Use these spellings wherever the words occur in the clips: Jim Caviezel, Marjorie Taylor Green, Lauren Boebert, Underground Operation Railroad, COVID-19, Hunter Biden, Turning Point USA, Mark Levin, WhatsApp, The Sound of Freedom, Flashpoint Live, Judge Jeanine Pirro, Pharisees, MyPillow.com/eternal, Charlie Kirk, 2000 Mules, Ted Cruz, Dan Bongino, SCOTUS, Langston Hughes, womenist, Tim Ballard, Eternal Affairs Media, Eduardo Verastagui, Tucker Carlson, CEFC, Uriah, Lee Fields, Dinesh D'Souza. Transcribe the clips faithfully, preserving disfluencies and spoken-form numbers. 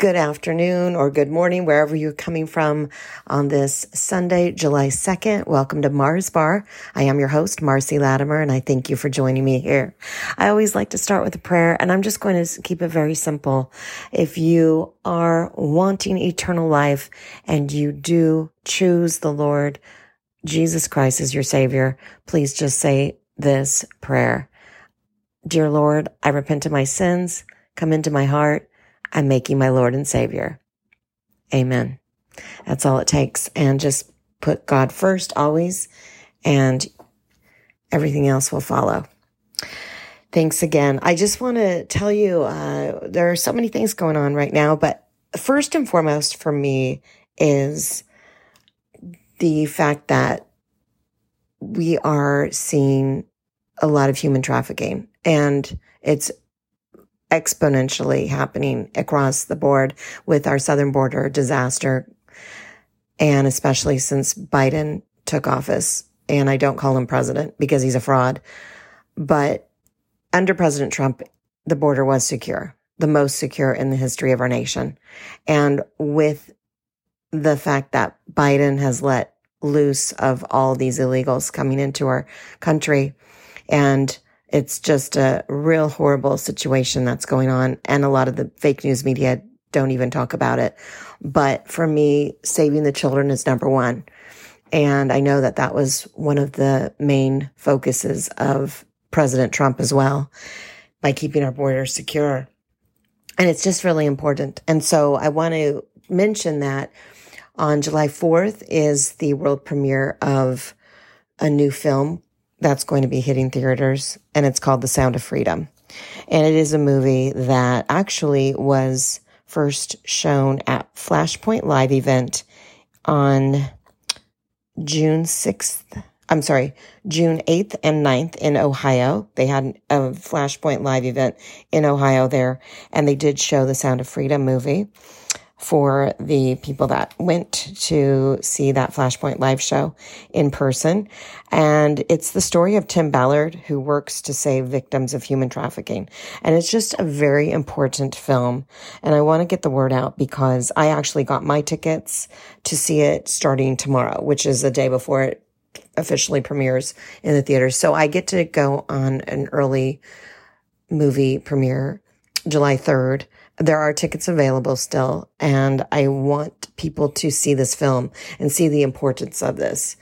good afternoon or good morning, wherever you're coming from on this Sunday, July second. Welcome to Mars Bar. I am your host, Marsi Latimer, and I thank you for joining me here. I always like to start with a prayer, and I'm just going to keep it very simple. If you are wanting eternal life and you do choose the Lord, Jesus Christ as your Savior, please just say this prayer. Dear Lord, I repent of my sins. Come into my heart. I make you my Lord and Savior. Amen. That's all it takes. And just put God first always, and everything else will follow. Thanks again. I just want to tell you, uh, there are so many things going on right now, but first and foremost for me is the fact that we are seeing a lot of human trafficking, and it's exponentially happening across the board with our southern border disaster, and especially since Biden took office. And I don't call him president because he's a fraud, but under President Trump, the border was secure, the most secure in the history of our nation. And with the fact that Biden has let loose of all these illegals coming into our country, and it's just a real horrible situation that's going on, and a lot of the fake news media don't even talk about it. But for me, saving the children is number one. And I know that that was one of the main focuses of President Trump as well, by keeping our border secure. And it's just really important. And so I want to mention that on July fourth is the world premiere of a new film that's going to be hitting theaters, and it's called The Sound of Freedom. And it is a movie that actually was first shown at Flashpoint Live event on June sixth. I'm sorry, June eighth and ninth in Ohio. They had a Flashpoint Live event in Ohio there, and they did show The Sound of Freedom movie for the people that went to see that Flashpoint Live show in person. And it's the story of Tim Ballard, who works to save victims of human trafficking. And it's just a very important film. And I want to get the word out because I actually got my tickets to see it starting tomorrow, which is the day before it officially premieres in the theaters. So I get to go on an early movie premiere, July third. There are tickets available still, and I want people to see this film and see the importance of this.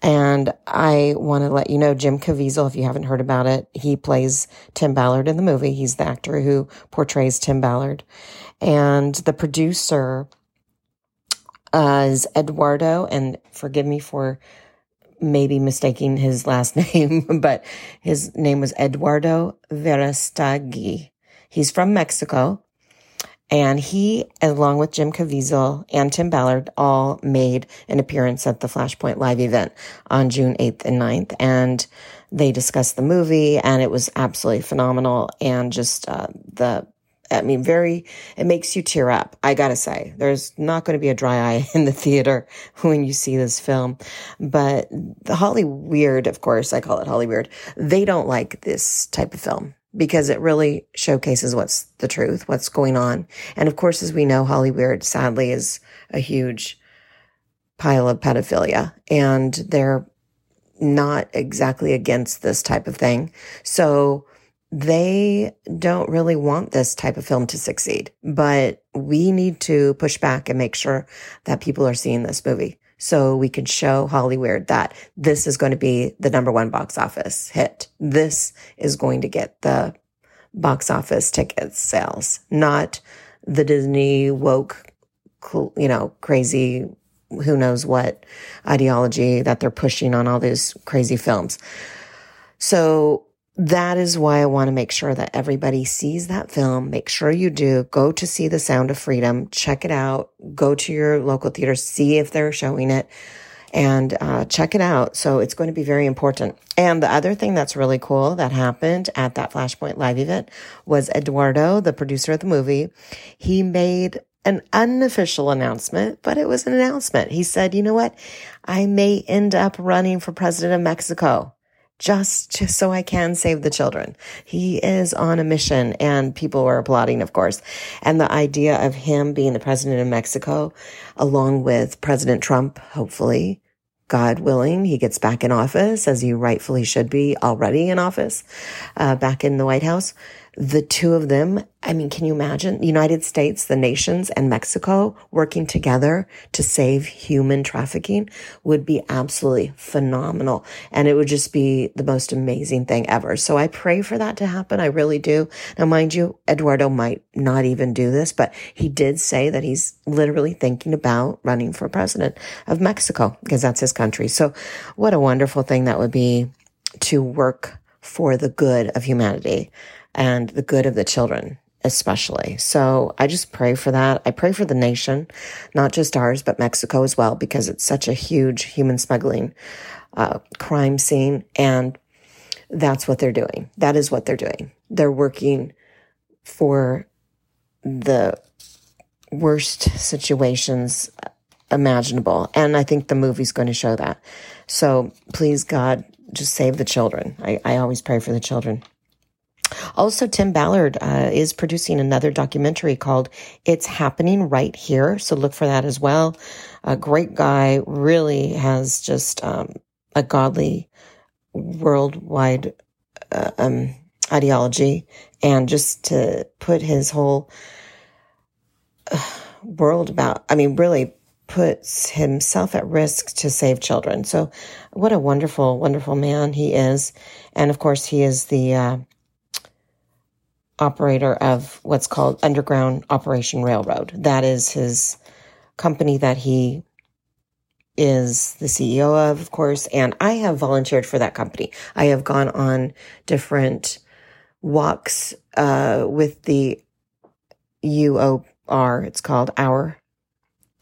And I want to let you know, Jim Caviezel, if you haven't heard about it, he plays Tim Ballard in the movie. He's the actor who portrays Tim Ballard. And the producer uh, is Eduardo, and forgive me for maybe mistaking his last name, but his name was Eduardo Verastagui. He's from Mexico. And he, along with Jim Caviezel and Tim Ballard, all made an appearance at the Flashpoint Live event on June eighth and ninth. And they discussed the movie, and it was absolutely phenomenal. And just uh, the, I mean, very, it makes you tear up. I gotta say, there's not going to be a dry eye in the theater when you see this film. But the Holly Weird, of course, I call it Holly Weird, they don't like this type of film, because it really showcases what's the truth, what's going on. And of course, as we know, Holly Weird, sadly, is a huge pile of pedophilia, and they're not exactly against this type of thing. So they don't really want this type of film to succeed. But we need to push back and make sure that people are seeing this movie, so we can show Holly Weird that this is going to be the number one box office hit. This is going to get the box office ticket sales, not the Disney woke, you know, crazy, who knows what ideology that they're pushing on all these crazy films. So that is why I want to make sure that everybody sees that film. Make sure you do. Go to see The Sound of Freedom. Check it out. Go to your local theater. See if they're showing it, and uh, check it out. So it's going to be very important. And the other thing that's really cool that happened at that Flashpoint Live event was Eduardo, the producer of the movie, he made an unofficial announcement, but it was an announcement. He said, you know what? I may end up running for president of Mexico. just, just so I can save the children. He is on a mission, and people were applauding, of course. And the idea of him being the president of Mexico, along with President Trump, hopefully, God willing, he gets back in office, as he rightfully should be already in office, uh, back in the White House. The two of them, I mean, can you imagine? United States, the nations, and Mexico working together to save human trafficking would be absolutely phenomenal. And it would just be the most amazing thing ever. So I pray for that to happen. I really do. Now, mind you, Eduardo might not even do this, but he did say that he's literally thinking about running for president of Mexico because that's his country. So what a wonderful thing that would be to work for the good of humanity and the good of the children, especially. So I just pray for that. I pray for the nation, not just ours, but Mexico as well, because it's such a huge human smuggling uh, crime scene. And that's what they're doing. That is what they're doing. They're working for the worst situations imaginable. And I think the movie's going to show that. So please, God, just save the children. I, I always pray for the children. Also, Tim Ballard uh, is producing another documentary called It's Happening Right Here. So look for that as well. A great guy, really has just um, a godly worldwide uh, um, ideology. And just to put his whole uh, world about, I mean, really puts himself at risk to save children. So what a wonderful, wonderful man he is. And of course, he is the... Uh, operator of what's called Underground Operation Railroad. That is his company that he is the C E O of, of course. And I have volunteered for that company. I have gone on different walks uh, with the U O R. It's called Our,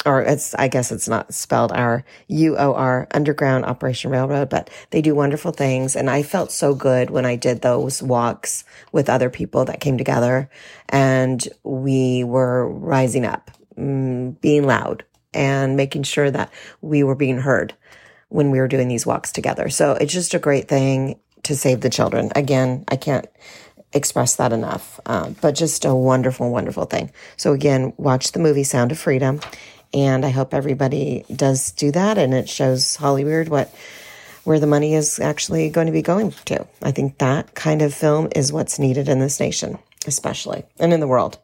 or it's, I guess it's not spelled Our, U O R, Underground Operation Railroad, but they do wonderful things. And I felt so good when I did those walks with other people that came together, and we were rising up, being loud, and making sure that we were being heard when we were doing these walks together. So it's just a great thing to save the children. Again, I can't express that enough, um, but just a wonderful, wonderful thing. So again, watch the movie Sound of Freedom. And I hope everybody does do that. And it shows Hollywood what, where the money is actually going to be going to. I think that kind of film is what's needed in this nation, especially, and in the world,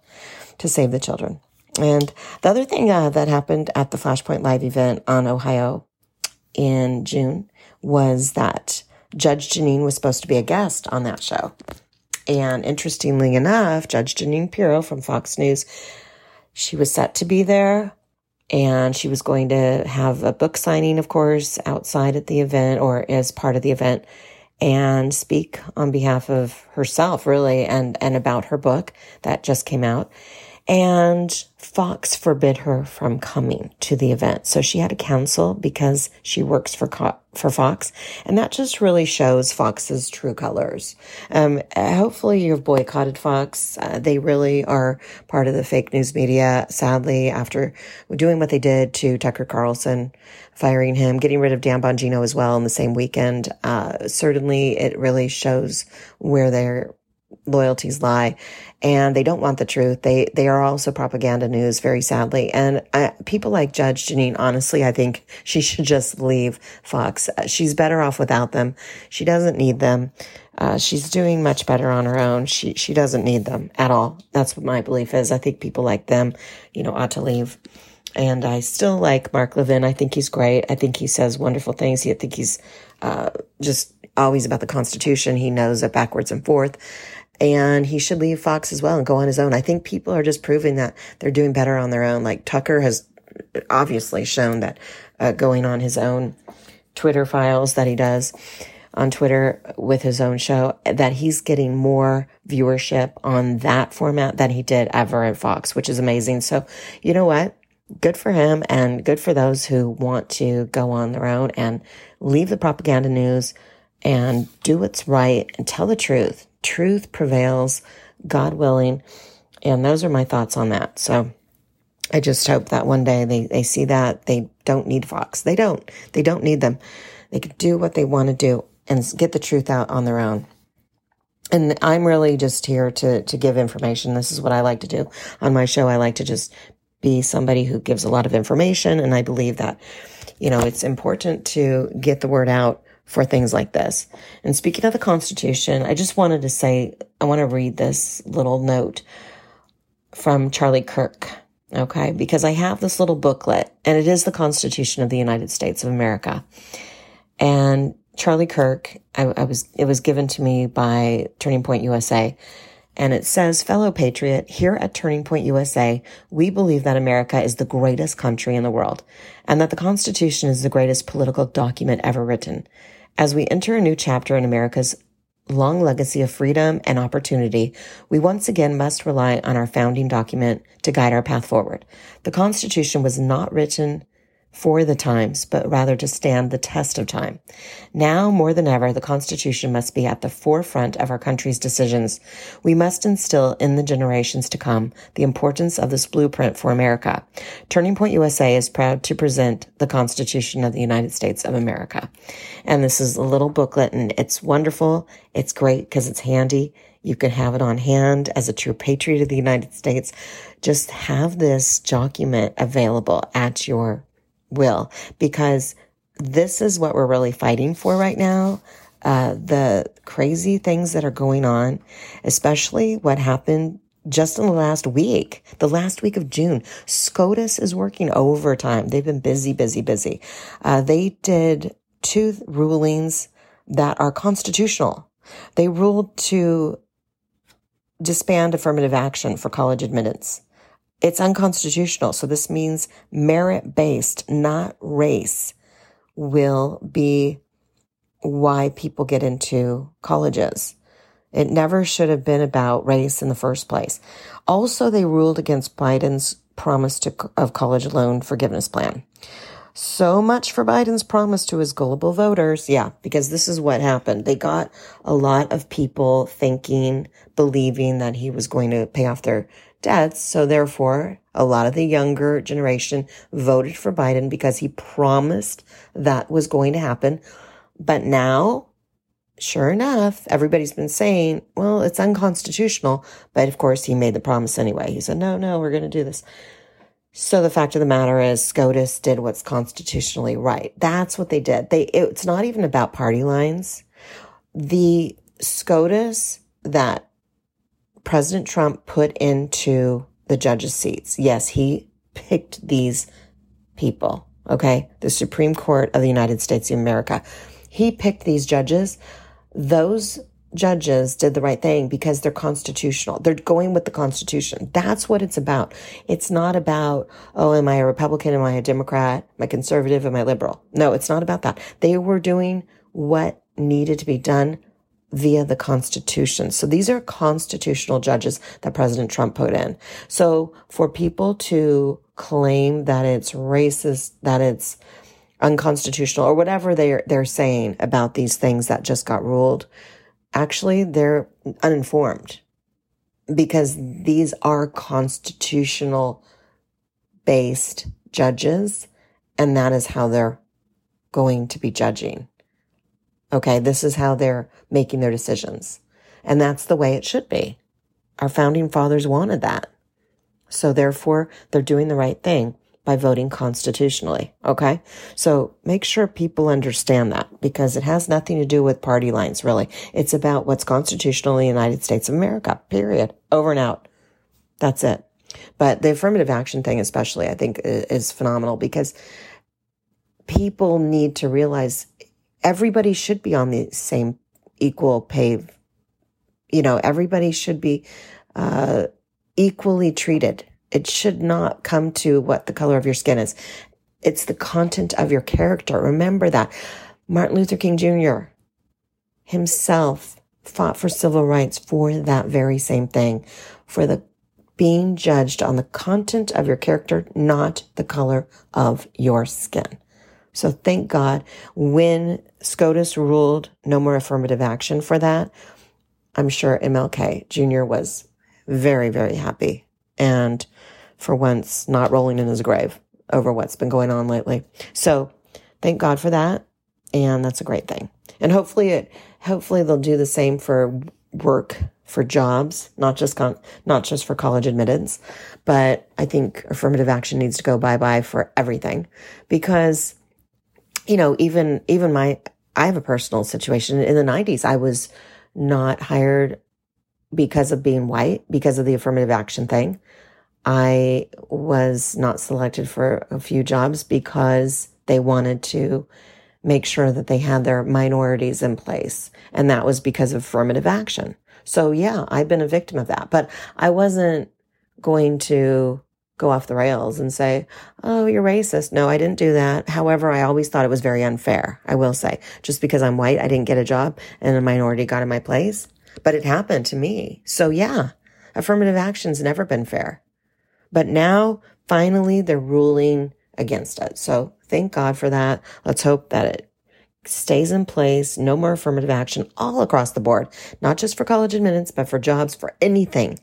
to save the children. And the other thing uh, that happened at the Flashpoint Live event on Ohio in June was that Judge Jeanine was supposed to be a guest on that show. And interestingly enough, Judge Jeanine Pirro from Fox News, she was set to be there. And she was going to have a book signing, of course, outside at the event or as part of the event, and speak on behalf of herself, really, and, and about her book that just came out. And Fox forbid her from coming to the event. So she had to cancel because she works for co- for Fox. And that just really shows Fox's true colors. Um, hopefully you've boycotted Fox. Uh, they really are part of the fake news media, sadly, after doing what they did to Tucker Carlson, firing him, getting rid of Dan Bongino as well in the same weekend. Uh, certainly it really shows where they're loyalties lie, and they don't want the truth. They they are also propaganda news, very sadly. And I, people like Judge Jeanine, honestly, I think she should just leave Fox. She's better off without them. She doesn't need them. Uh, she's doing much better on her own. She she doesn't need them at all. That's what my belief is. I think people like them, you know, ought to leave. And I still like Mark Levin. I think he's great. I think he says wonderful things. I think he's uh, just always about the Constitution. He knows it backwards and forth. And he should leave Fox as well and go on his own. I think people are just proving that they're doing better on their own. Like Tucker has obviously shown that uh, going on his own Twitter files that he does on Twitter with his own show, that he's getting more viewership on that format than he did ever at Fox, which is amazing. So you know what? Good for him, and good for those who want to go on their own and leave the propaganda news and do what's right and tell the truth. Truth prevails, God willing. And those are my thoughts on that. So I just hope that one day they, they see that they don't need Fox. They don't. They don't need them. They can do what they want to do and get the truth out on their own. And I'm really just here to, to give information. This is what I like to do on my show. I like to just be somebody who gives a lot of information. And I believe that, you know, it's important to get the word out for things like this. And speaking of the Constitution, I just wanted to say, I want to read this little note from Charlie Kirk. Okay. Because I have this little booklet and it is the Constitution of the United States of America. And Charlie Kirk, I, I was, it was given to me by Turning Point U S A. And it says, fellow patriot, here at Turning Point U S A, we believe that America is the greatest country in the world and that the Constitution is the greatest political document ever written. As we enter a new chapter in America's long legacy of freedom and opportunity, we once again must rely on our founding document to guide our path forward. The Constitution was not written for the times, but rather to stand the test of time. Now, more than ever, the Constitution must be at the forefront of our country's decisions. We must instill in the generations to come the importance of this blueprint for America. Turning Point U S A is proud to present the Constitution of the United States of America. And this is a little booklet, and it's wonderful. It's great because it's handy. You can have it on hand as a true patriot of the United States. Just have this document available at your will, because this is what we're really fighting for right now. Uh, the crazy things that are going on, especially what happened just in the last week, the last week of June. SCOTUS is working overtime. They've been busy, busy, busy. Uh, they did two rulings that are constitutional. They ruled to disband affirmative action for college admittance. It's unconstitutional. So this means merit-based, not race, will be why people get into colleges. It never should have been about race in the first place. Also, they ruled against Biden's promise to, of college loan forgiveness plan. So much for Biden's promise to his gullible voters. Yeah, because this is what happened. They got a lot of people thinking, believing that he was going to pay off their debts. So therefore, a lot of the younger generation voted for Biden because he promised that was going to happen. But now, sure enough, everybody's been saying, well, it's unconstitutional. But of course, he made the promise anyway. He said, no, no, we're going to do this. So the fact of the matter is SCOTUS did what's constitutionally right. That's what they did. They, it's not even about party lines. The SCOTUS that President Trump put into the judges' seats. Yes, he picked these people, okay? The Supreme Court of the United States of America. He picked these judges. Those judges did the right thing because they're constitutional. They're going with the Constitution. That's what it's about. It's not about, oh, am I a Republican? Am I a Democrat? Am I conservative? Am I liberal? No, it's not about that. They were doing what needed to be done via the Constitution. So these are constitutional judges that President Trump put in. So for people to claim that it's racist, that it's unconstitutional, or whatever they're, they're saying about these things that just got ruled, actually, they're uninformed, because these are constitutional-based judges, and that is how they're going to be judging. Okay, this is how they're making their decisions, and that's the way it should be. Our founding fathers wanted that, so therefore, they're doing the right thing by voting constitutionally, okay? So make sure people understand that, because it has nothing to do with party lines, really. It's about what's constitutional in the United States of America, period, over and out. That's it. But the affirmative action thing especially, I think, is phenomenal, because people need to realize everybody should be on the same equal pave. You know, everybody should be uh, equally treated. It should not come to what the color of your skin is. It's the content of your character. Remember that. Martin Luther King Junior himself fought for civil rights for that very same thing, for the being judged on the content of your character, not the color of your skin. So thank God when SCOTUS ruled no more affirmative action for that, I'm sure M L K Junior was very, very happy. And for once, not rolling in his grave over what's been going on lately. So thank God for that. And that's a great thing. And hopefully it, hopefully they'll do the same for work, for jobs, not just con- not just for college admittance. But I think affirmative action needs to go bye-bye for everything, because, you know, even, even my, I have a personal situation. In the nineties, I was not hired because of being white, because of the affirmative action thing. I was not selected for a few jobs because they wanted to make sure that they had their minorities in place. And that was because of affirmative action. So yeah, I've been a victim of that, but I wasn't going to go off the rails and say, oh, you're racist. No, I didn't do that. However, I always thought it was very unfair. I will say, just because I'm white, I didn't get a job and a minority got in my place, but it happened to me. So yeah, affirmative action's never been fair, but now finally they're ruling against it. So thank God for that. Let's hope that it stays in place. No more affirmative action all across the board, not just for college admittance, but for jobs, for anything.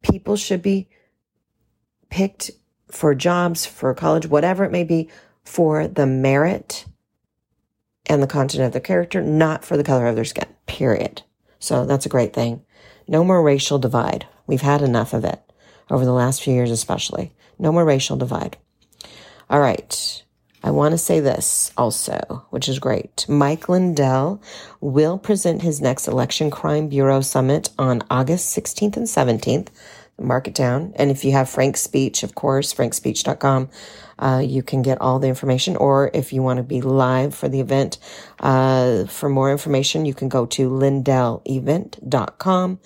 People should be picked for jobs, for college, whatever it may be, for the merit and the content of their character, not for the color of their skin, period. So that's a great thing. No more racial divide. We've had enough of it over the last few years, especially. No more racial divide. All right. I want to say this also, which is great. Mike Lindell will present his next Election Crime Bureau Summit on August sixteenth and seventeenth. Mark it down. And if you have Frank's speech, of course, frank speech dot com, uh, you can get all the information. Or if you want to be live for the event, uh, for more information, you can go to lindell event dot com.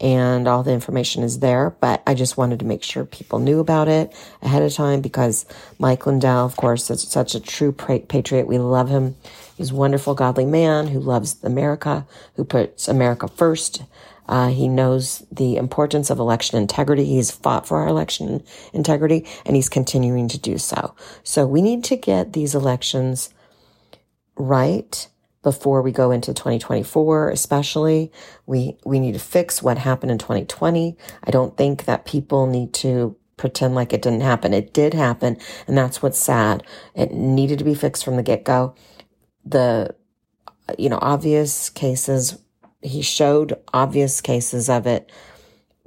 And all the information is there, but I just wanted to make sure people knew about it ahead of time, because Mike Lindell, of course, is such a true patriot. We love him. He's a wonderful, godly man who loves America, who puts America first. Uh, he knows the importance of election integrity. He's fought for our election integrity, and he's continuing to do so. So we need to get these elections right before we go into twenty twenty-four, especially. We we need to fix what happened in twenty twenty. I don't think that people need to pretend like it didn't happen. It did happen, and that's what's sad. It needed to be fixed from the get-go. The, you know, obvious cases, he showed obvious cases of it.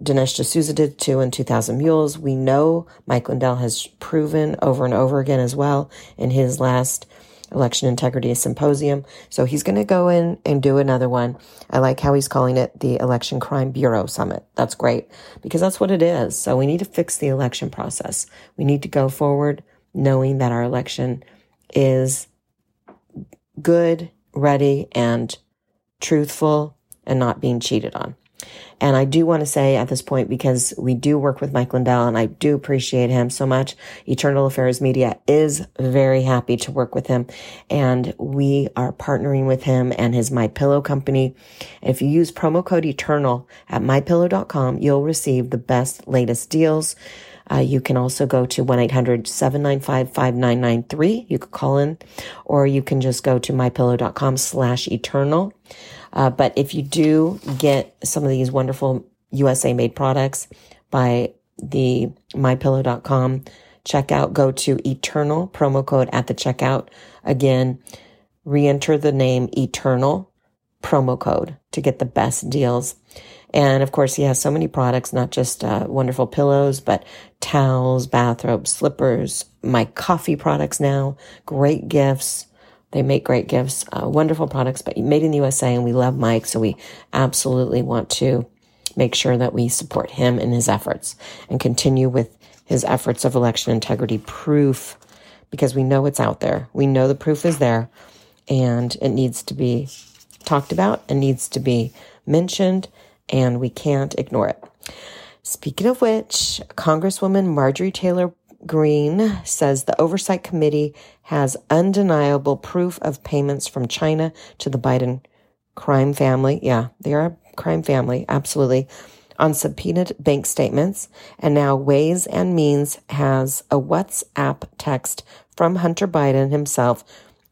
Dinesh D'Souza did too in two thousand Mules. We know Mike Lindell has proven over and over again as well in his last Election Integrity Symposium. So he's going to go in and do another one. I like how he's calling it the Election Crime Bureau Summit. That's great, because that's what it is. So we need to fix the election process. We need to go forward knowing that our election is good, ready, and truthful, and not being cheated on. And I do want to say at this point, because we do work with Mike Lindell and I do appreciate him so much, Eternal Affairs Media is very happy to work with him. And we are partnering with him and his MyPillow company. And if you use promo code ETERNAL at my pillow dot com, you'll receive the best, latest deals. Uh, you can also go to one eight hundred seven nine five five nine nine three. You could call in, or you can just go to my pillow dot com slash eternal. Uh, but if you do get some of these wonderful U S A made products by the my pillow dot com checkout, go to Eternal promo code at the checkout. Again, re-enter the name Eternal promo code to get the best deals. And of course, he has so many products, not just uh, wonderful pillows, but towels, bathrobes, slippers, my coffee products now, great gifts. They make great gifts, uh, wonderful products, but made in the U S A, and we love Mike, so we absolutely want to make sure that we support him in his efforts and continue with his efforts of election integrity proof, because we know it's out there. We know the proof is there, and it needs to be talked about. It needs to be mentioned, and we can't ignore it. Speaking of which, Congresswoman Marjorie Taylor Green says the Oversight Committee has undeniable proof of payments from China to the Biden crime family. Yeah, they are a crime family, absolutely, on subpoenaed bank statements. And now Ways and Means has a WhatsApp text from Hunter Biden himself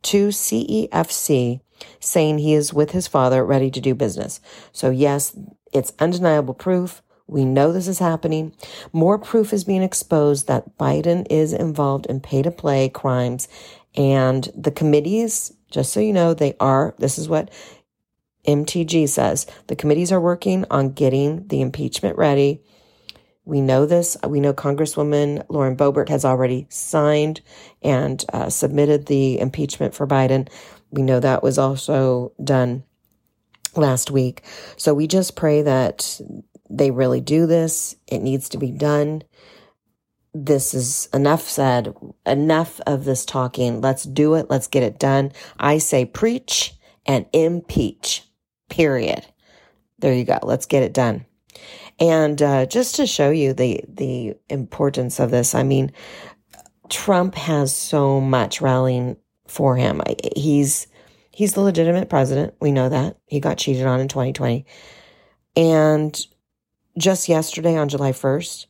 to C E F C saying he is with his father, ready to do business. So yes, it's undeniable proof. We know this is happening. More proof is being exposed that Biden is involved in pay-to-play crimes, and the committee's Just so you know, they are, this is what M T G says, the committees are working on getting the impeachment ready. We know this. We know Congresswoman Lauren Boebert has already signed and uh, submitted the impeachment for Biden. We know that was also done last week. So we just pray that they really do this. It needs to be done. This is enough said, enough of this talking. Let's do it. Let's get it done. I say preach and impeach, period. There you go. Let's get it done. And uh, just to show you the the importance of this, I mean, Trump has so much rallying for him. I, he's he's the legitimate president. We know that. He got cheated on in twenty twenty. And just yesterday on July first,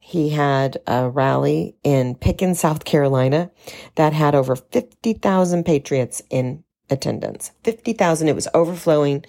he had a rally in Pickens, South Carolina that had over fifty thousand patriots in attendance. fifty thousand. It was overflowing.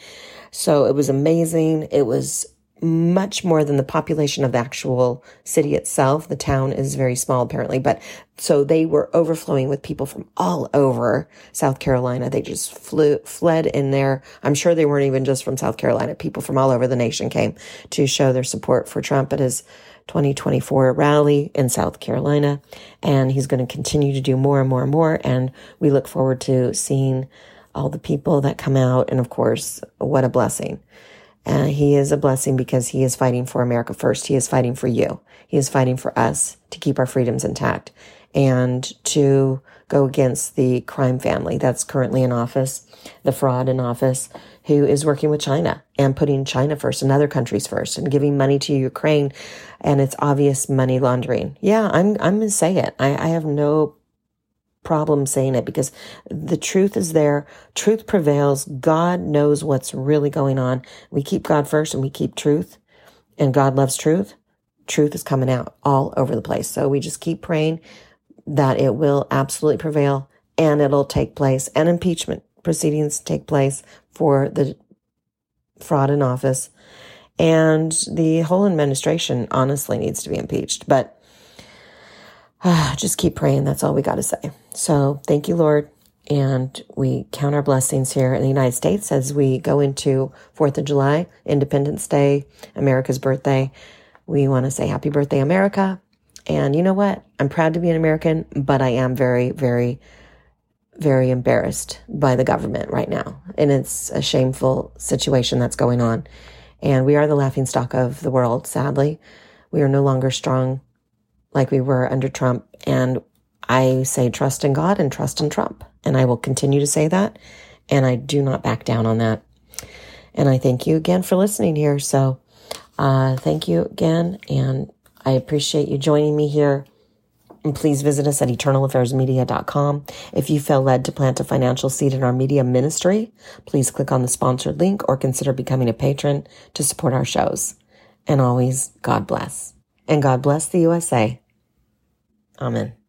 So it was amazing. It was much more than the population of the actual city itself. The town is very small, apparently. But so they were overflowing with people from all over South Carolina. They just flew, fled in there. I'm sure they weren't even just from South Carolina. People from all over the nation came to show their support for Trump at his twenty twenty-four rally in South Carolina, and he's going to continue to do more and more and more, and we look forward to seeing all the people that come out, and of course, what a blessing. Uh, he is a blessing because he is fighting for America first. He is fighting for you. He is fighting for us to keep our freedoms intact and to go against the crime family that's currently in office, the fraud in office, who is working with China and putting China first and other countries first and giving money to Ukraine. And it's obvious money laundering. Yeah, I'm I'm going to say it. I, I have no problem saying it because the truth is there. Truth prevails. God knows what's really going on. We keep God first and we keep truth. And God loves truth. Truth is coming out all over the place. So we just keep praying that it will absolutely prevail and it'll take place and impeachment proceedings take place for the fraud in office. And the whole administration honestly needs to be impeached. But uh, just keep praying. That's all we got to say. So thank you, Lord. And we count our blessings here in the United States as we go into fourth of July, Independence Day, America's birthday. We want to say happy birthday, America. And you know what? I'm proud to be an American, but I am very, very, very embarrassed by the government right now. And it's a shameful situation that's going on. And we are the laughingstock of the world, sadly. We are no longer strong like we were under Trump. And I say trust in God and trust in Trump. And I will continue to say that. And I do not back down on that. And I thank you again for listening here. So uh, thank you again. And I appreciate you joining me here. And please visit us at eternal affairs media dot com. If you feel led to plant a financial seed in our media ministry, please click on the sponsored link or consider becoming a patron to support our shows. And always, God bless. And God bless the U S A. Amen.